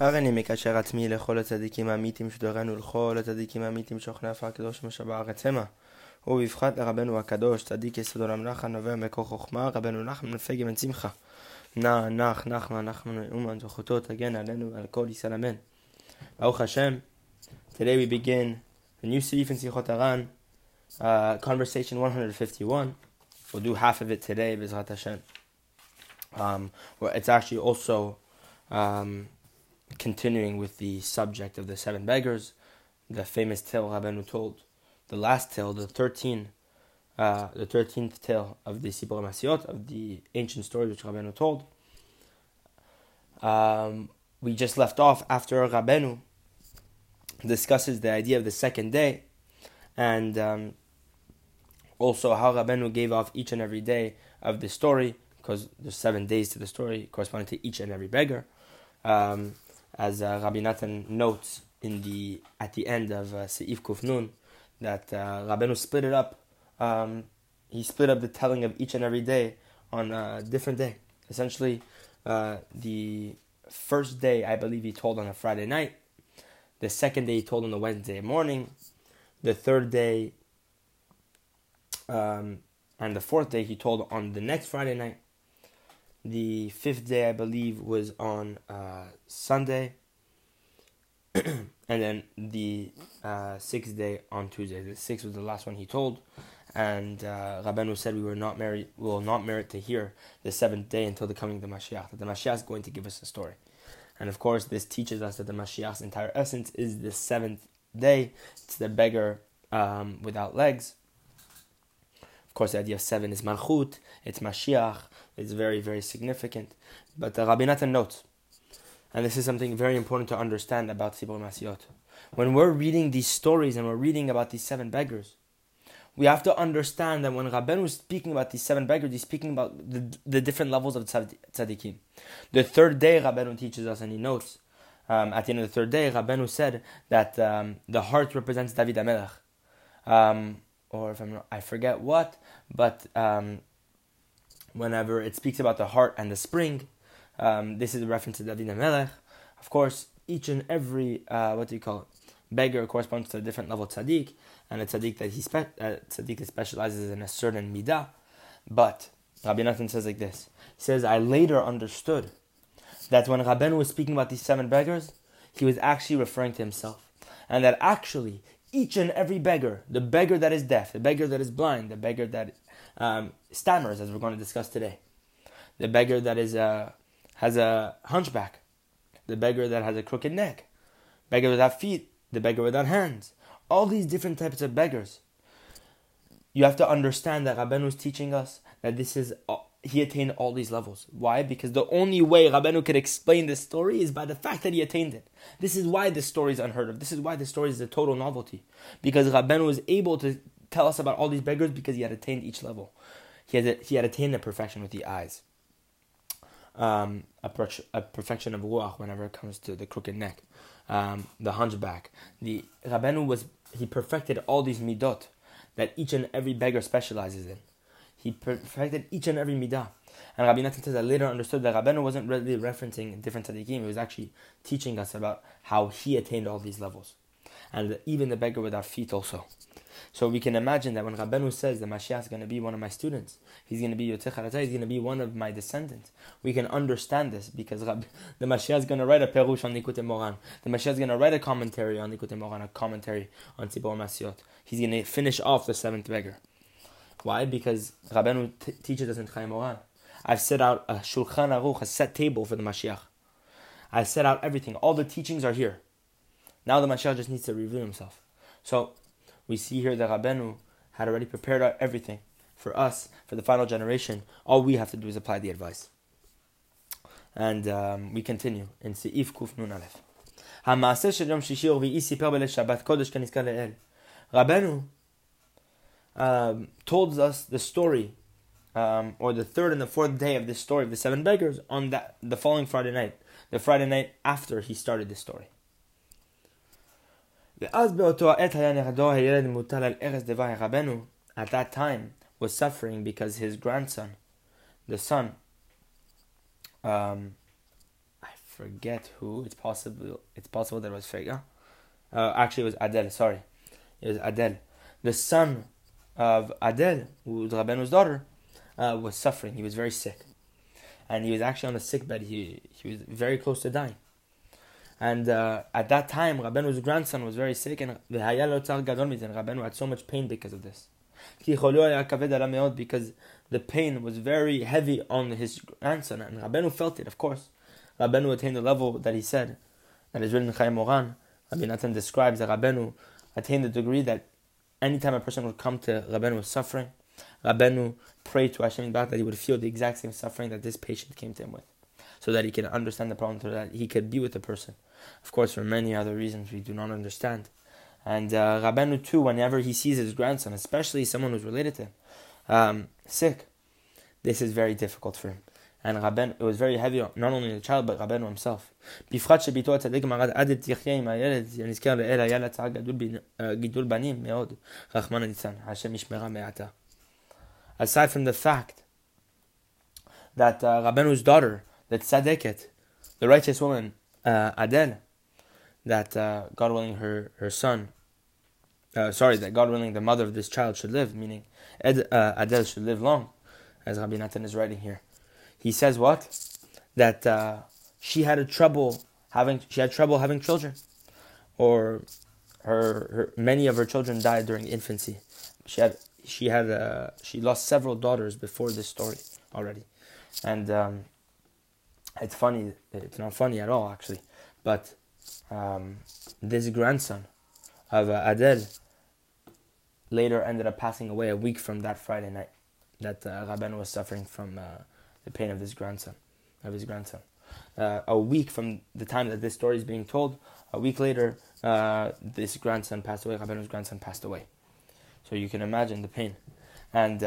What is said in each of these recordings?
הרי אני מקשר עצמי לכל הצדיקים האמיתים שדורנו לכל הצדיקים האמיתים שוכנה אף הקדוש משבארץ המה. ובבחת לרבנו הקדוש, צדיק יסוד עולם נחה נובע מקור חוכמה, רבנו נחמן נפגע מן שמחה. נח נח נחמן נחמן אומן זכותו תגן עלינו ועל כל ישראל אמן. ברוך השם. Today we begin the new Se'if in Sichos HaRan, conversation 151. We'll do half of it today, B'ezrat Hashem. It's actually also continuing with the subject of the seven beggars, the famous tale Rabbeinu told, the last tale, the 13th tale of the Sippurei Maasiyot, of the ancient story which Rabbeinu told. We just left off after Rabbeinu discusses the idea of the second day, and also how Rabbeinu gave off each and every day of the story, because there's 7 days to the story corresponding to each and every beggar, as Rabbi Natan notes at the end of Se'if Kuf Nun, that Rabbeinu split it up. He split up the telling of each and every day on a different day. Essentially, the first day, I believe, he told on a Friday night. The second day he told on the Wednesday morning. The third day and the fourth day he told on the next Friday night. The fifth day, I believe, was on Sunday. And then the sixth day on Tuesday. The sixth was the last one he told. And Rabbeinu said we will not merit to hear the seventh day until the coming of the Mashiach. That the Mashiach is going to give us a story. And of course, this teaches us that the Mashiach's entire essence is the seventh day. It's the beggar without legs. Of course, the idea of seven is Malchut. It's Mashiach. It's very, very significant. But Rabbi Natan notes, and this is something very important to understand about Sippurei Maasiyot. When we're reading these stories and we're reading about these seven beggars, we have to understand that when Rabbeinu is speaking about these seven beggars, he's speaking about the different levels of tzaddikim. The third day, Rabbeinu teaches us, and he notes, at the end of the third day, Rabbeinu said that the heart represents David HaMelech. I forget what, but whenever it speaks about the heart and the spring, this is a reference to David HaMelech. Of course, each and every, beggar corresponds to a different level of tzaddik, and a tzaddik that tzaddik specializes in a certain midah. But Rabbi Natan says like this. He says, I later understood that when Rabbeinu was speaking about these seven beggars, he was actually referring to himself. And that actually, each and every beggar, the beggar that is deaf, the beggar that is blind, the beggar that stammers, as we're going to discuss today, the beggar that has a hunchback, the beggar that has a crooked neck, beggar without feet, the beggar without hands, all these different types of beggars. You have to understand that Rabbeinu is teaching us that he attained all these levels. Why? Because the only way Rabbeinu could explain this story is by the fact that he attained it. This is why this story is unheard of. This is why this story is a total novelty. Because Rabbeinu was able to tell us about all these beggars because he had attained each level. He had attained a perfection with the eyes. A perfection of ruach whenever it comes to the crooked neck. The hunchback. The Rabbeinu he perfected all these midot that each and every beggar specializes in. He perfected each and every midah. And Rabbi Natan says, I later understood that Rabbeinu wasn't really referencing different tzadikim. He was actually teaching us about how he attained all these levels. And even the beggar with our feet also. So we can imagine that when Rabbeinu says the Mashiach is going to be one of my students, he's going to be Yotze HaRata, he's going to be one of my descendants, we can understand this because the Mashiach is going to write a perush on Likutei Moharan. The Mashiach is going to write a commentary on Likutei Moharan, a commentary on Sippurei Maasiyot. He's going to finish off the seventh beggar. Why? Because Rabbeinu teaches us in Chayei Moran, I've set out a shulchan aruch, a set table for the Mashiach. I've set out everything. All the teachings are here. Now the Mashiach just needs to reveal himself. So we see here that Rabbeinu had already prepared out everything for us, for the final generation. All we have to do is apply the advice. And we continue in Sif Kuf Nunalef. Rabbeinu told us the story, or the third and the fourth day of this story of the seven beggars on the following Friday night, the Friday night after he started this story. At that time was suffering because his grandson, the son, I forget who. It's possible that it was Fega. Actually, it was Adel. Sorry, it was Adel. The son of Adel, who was Rabbeinu's daughter, was suffering. He was very sick, and he was actually on a sick bed. He was very close to dying. And at that time, Rabbeinu's grandson was very sick, and Rabbeinu had so much pain because of this. Because the pain was very heavy on his grandson, and Rabbeinu felt it, of course. Rabbeinu attained the level that he said, that is written in Chayei Moran. Rabbi Natan describes that Rabbeinu attained the degree that anytime a person would come to Rabbeinu with suffering, Rabbeinu prayed to Hashem that he would feel the exact same suffering that this patient came to him with, so that he can understand the problem, so that he could be with the person. Of course, for many other reasons we do not understand. And Rabbeinu too, whenever he sees his grandson, especially someone who's related to him, sick, this is very difficult for him. And Rabbeinu, it was very heavy, not only the child, but Rabbeinu himself. Aside from the fact that Rabbeinu's daughter, the Tzadiket, the righteous woman, Adel, that God willing her son, that God willing the mother of this child should live, meaning Adel should live long, as Rabbi Natan is writing here. He says what? That she had trouble having children, or her many of her children died during infancy. She lost several daughters before this story already, and. It's funny. It's not funny at all, actually. But this grandson of Adel later ended up passing away a week from that Friday night that Rabbeinu was suffering from the pain of his grandson. A week from the time that this story is being told, a week later, this grandson passed away. Rabbeinu's grandson passed away. So you can imagine the pain. And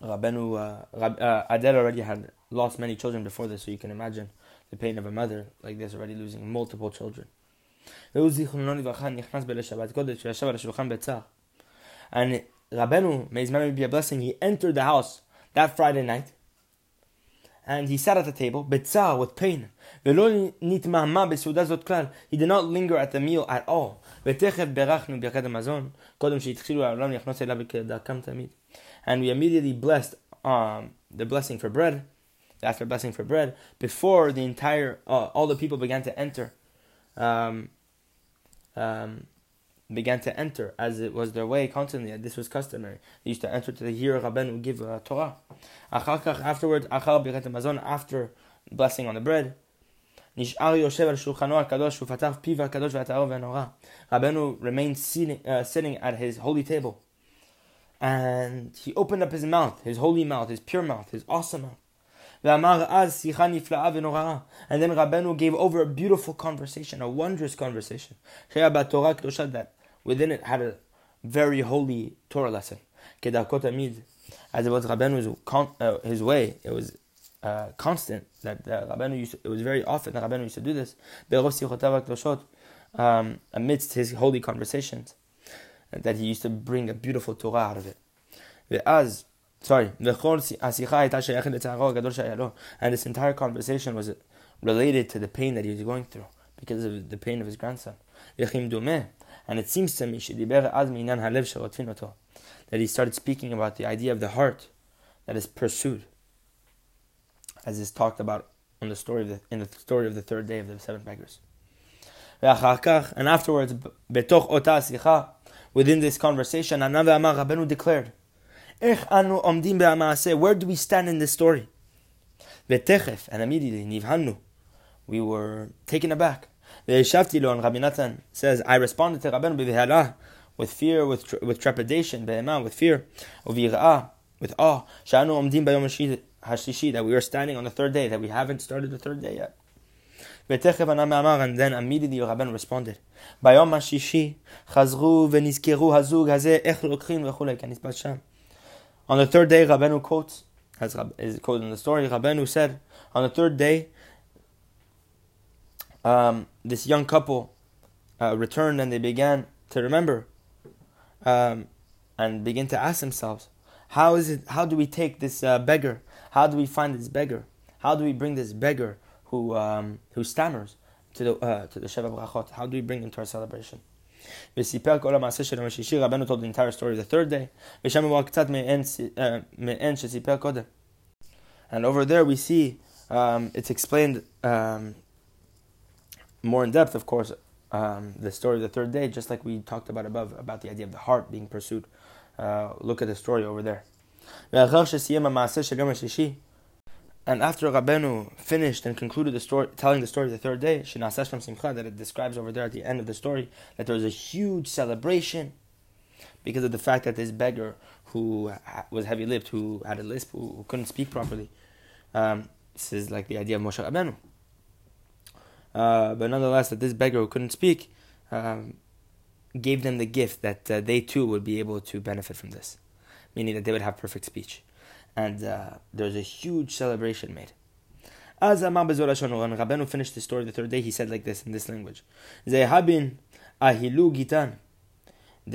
Adel already had lost many children before this, so you can imagine the pain of a mother like this already losing multiple children. And Rabbeinu, may his memory be a blessing, he entered the house that Friday night, and he sat at the table, b'tzar, with pain. He did not linger at the meal at all. And we immediately blessed the blessing for bread. After blessing for bread, before the entire all the people began to enter, as it was their way constantly. And this was customary. They used to enter to hear Rabbeinu give Torah. Afterwards, after blessing on the bread, Rabbeinu remained sitting at his holy table, and he opened up his mouth, his holy mouth, his pure mouth, his awesome mouth. And then Rabbeinu gave over a beautiful conversation, a wondrous conversation, that within it had a very holy Torah lesson. As it was Rabbeinu's his way, it was constant that it was very often that Rabbeinu used to do this, amidst his holy conversations, that he used to bring a beautiful Torah out of it. And this entire conversation was related to the pain that he was going through because of the pain of his grandson. And it seems to me that he started speaking about the idea of the heart that is pursued, as is talked about in the story of the third day of the seven beggars. And afterwards, within this conversation, Rabbeinu declared, where do we stand in this story? And immediately, we were taken aback. And Rabbi Natan says, I responded to Rabbeinu with fear, with trepidation, with fear, with awe, that we are standing on the third day, that we haven't started the third day yet. And then immediately Rabbeinu responded, on the third day, Rabbeinu quotes, as is quoted in the story, Rabbeinu said, on the third day, this young couple returned, and they began to remember and begin to ask themselves, how do we take this beggar? How do we find this beggar? How do we bring this beggar who stammers to the Sheva Brachot? How do we bring them to our celebration? Rabbeinu told the entire story the third day. And over there we see it's explained more in depth, of course, the story of the third day, just like we talked about above, about the idea of the heart being pursued. Look at the story over there. And after Rabbeinu finished and concluded the story, telling the story of the third day, that it describes over there at the end of the story, that there was a huge celebration because of the fact that this beggar who was heavy-lipped, who had a lisp, who couldn't speak properly. This is like the idea of Moshe Rabbeinu. But nonetheless, that this beggar who couldn't speak gave them the gift that they too would be able to benefit from this, meaning that they would have perfect speech. And there's a huge celebration made. As Rabbeinu finished the story the third day, he said like this in this language. They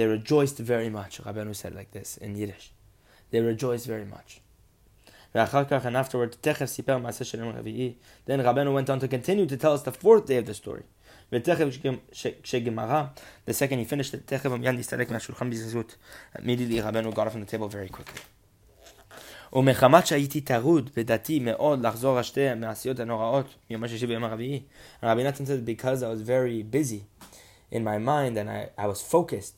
rejoiced very much. Rabbeinu said like this in Yiddish. They rejoiced very much. And afterward, then Rabbeinu went on to continue to tell us the fourth day of the story. The second he finished it, immediately Rabbeinu got off from the table very quickly. Rabbi Natan said, because I was very busy in my mind and I was focused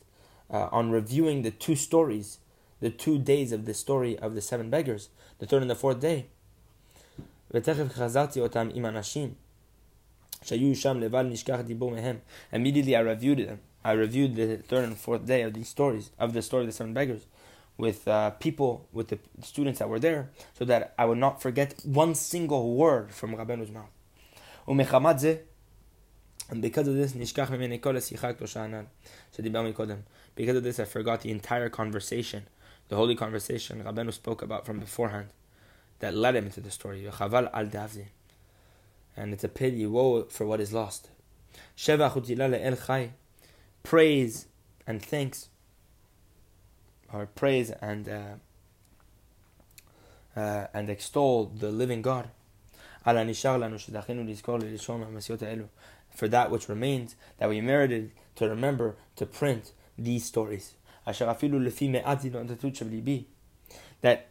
on reviewing the two stories, the 2 days of the story of the seven beggars, the third and the fourth day. Immediately I reviewed the third and fourth day of these stories, of the story of the seven beggars, with people, with the students that were there, so that I would not forget one single word from Rabbeinu's mouth. And because of this, I forgot the entire conversation, the holy conversation Rabbeinu spoke about from beforehand, that led him into the story. And it's a pity, woe for what is lost. Praise and thanks, or praise and extol the living God for that which remains, that we merited to remember, to print these stories. That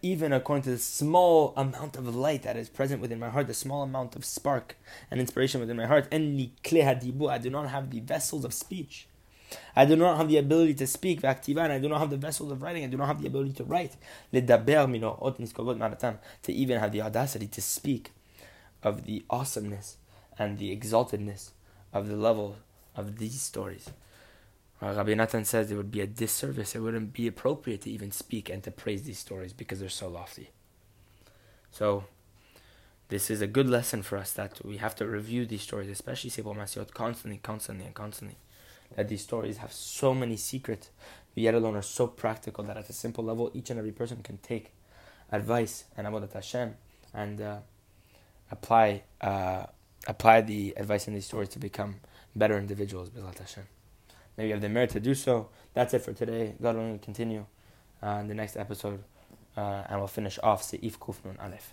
even according to the small amount of light that is present within my heart, the small amount of spark and inspiration within my heart, I do not have the vessels of speech. I do not have the ability to speak, I do not have the vessels of writing, I do not have the ability to write, to even have the audacity to speak of the awesomeness and the exaltedness of the level of these stories. Rabbi Natan says it would be a disservice, it wouldn't be appropriate to even speak and to praise these stories because they're so lofty. So, this is a good lesson for us that we have to review these stories, especially Sippurei Maasiyot, constantly. That these stories have so many secrets, yet alone are so practical that at a simple level, each and every person can take advice and avodat Hashem and apply the advice in these stories to become better individuals. B'ezrat Hashem. Maybe you have the merit to do so. That's it for today. God willing, we'll continue in the next episode, and we'll finish off Se'if Kuf Nunalef.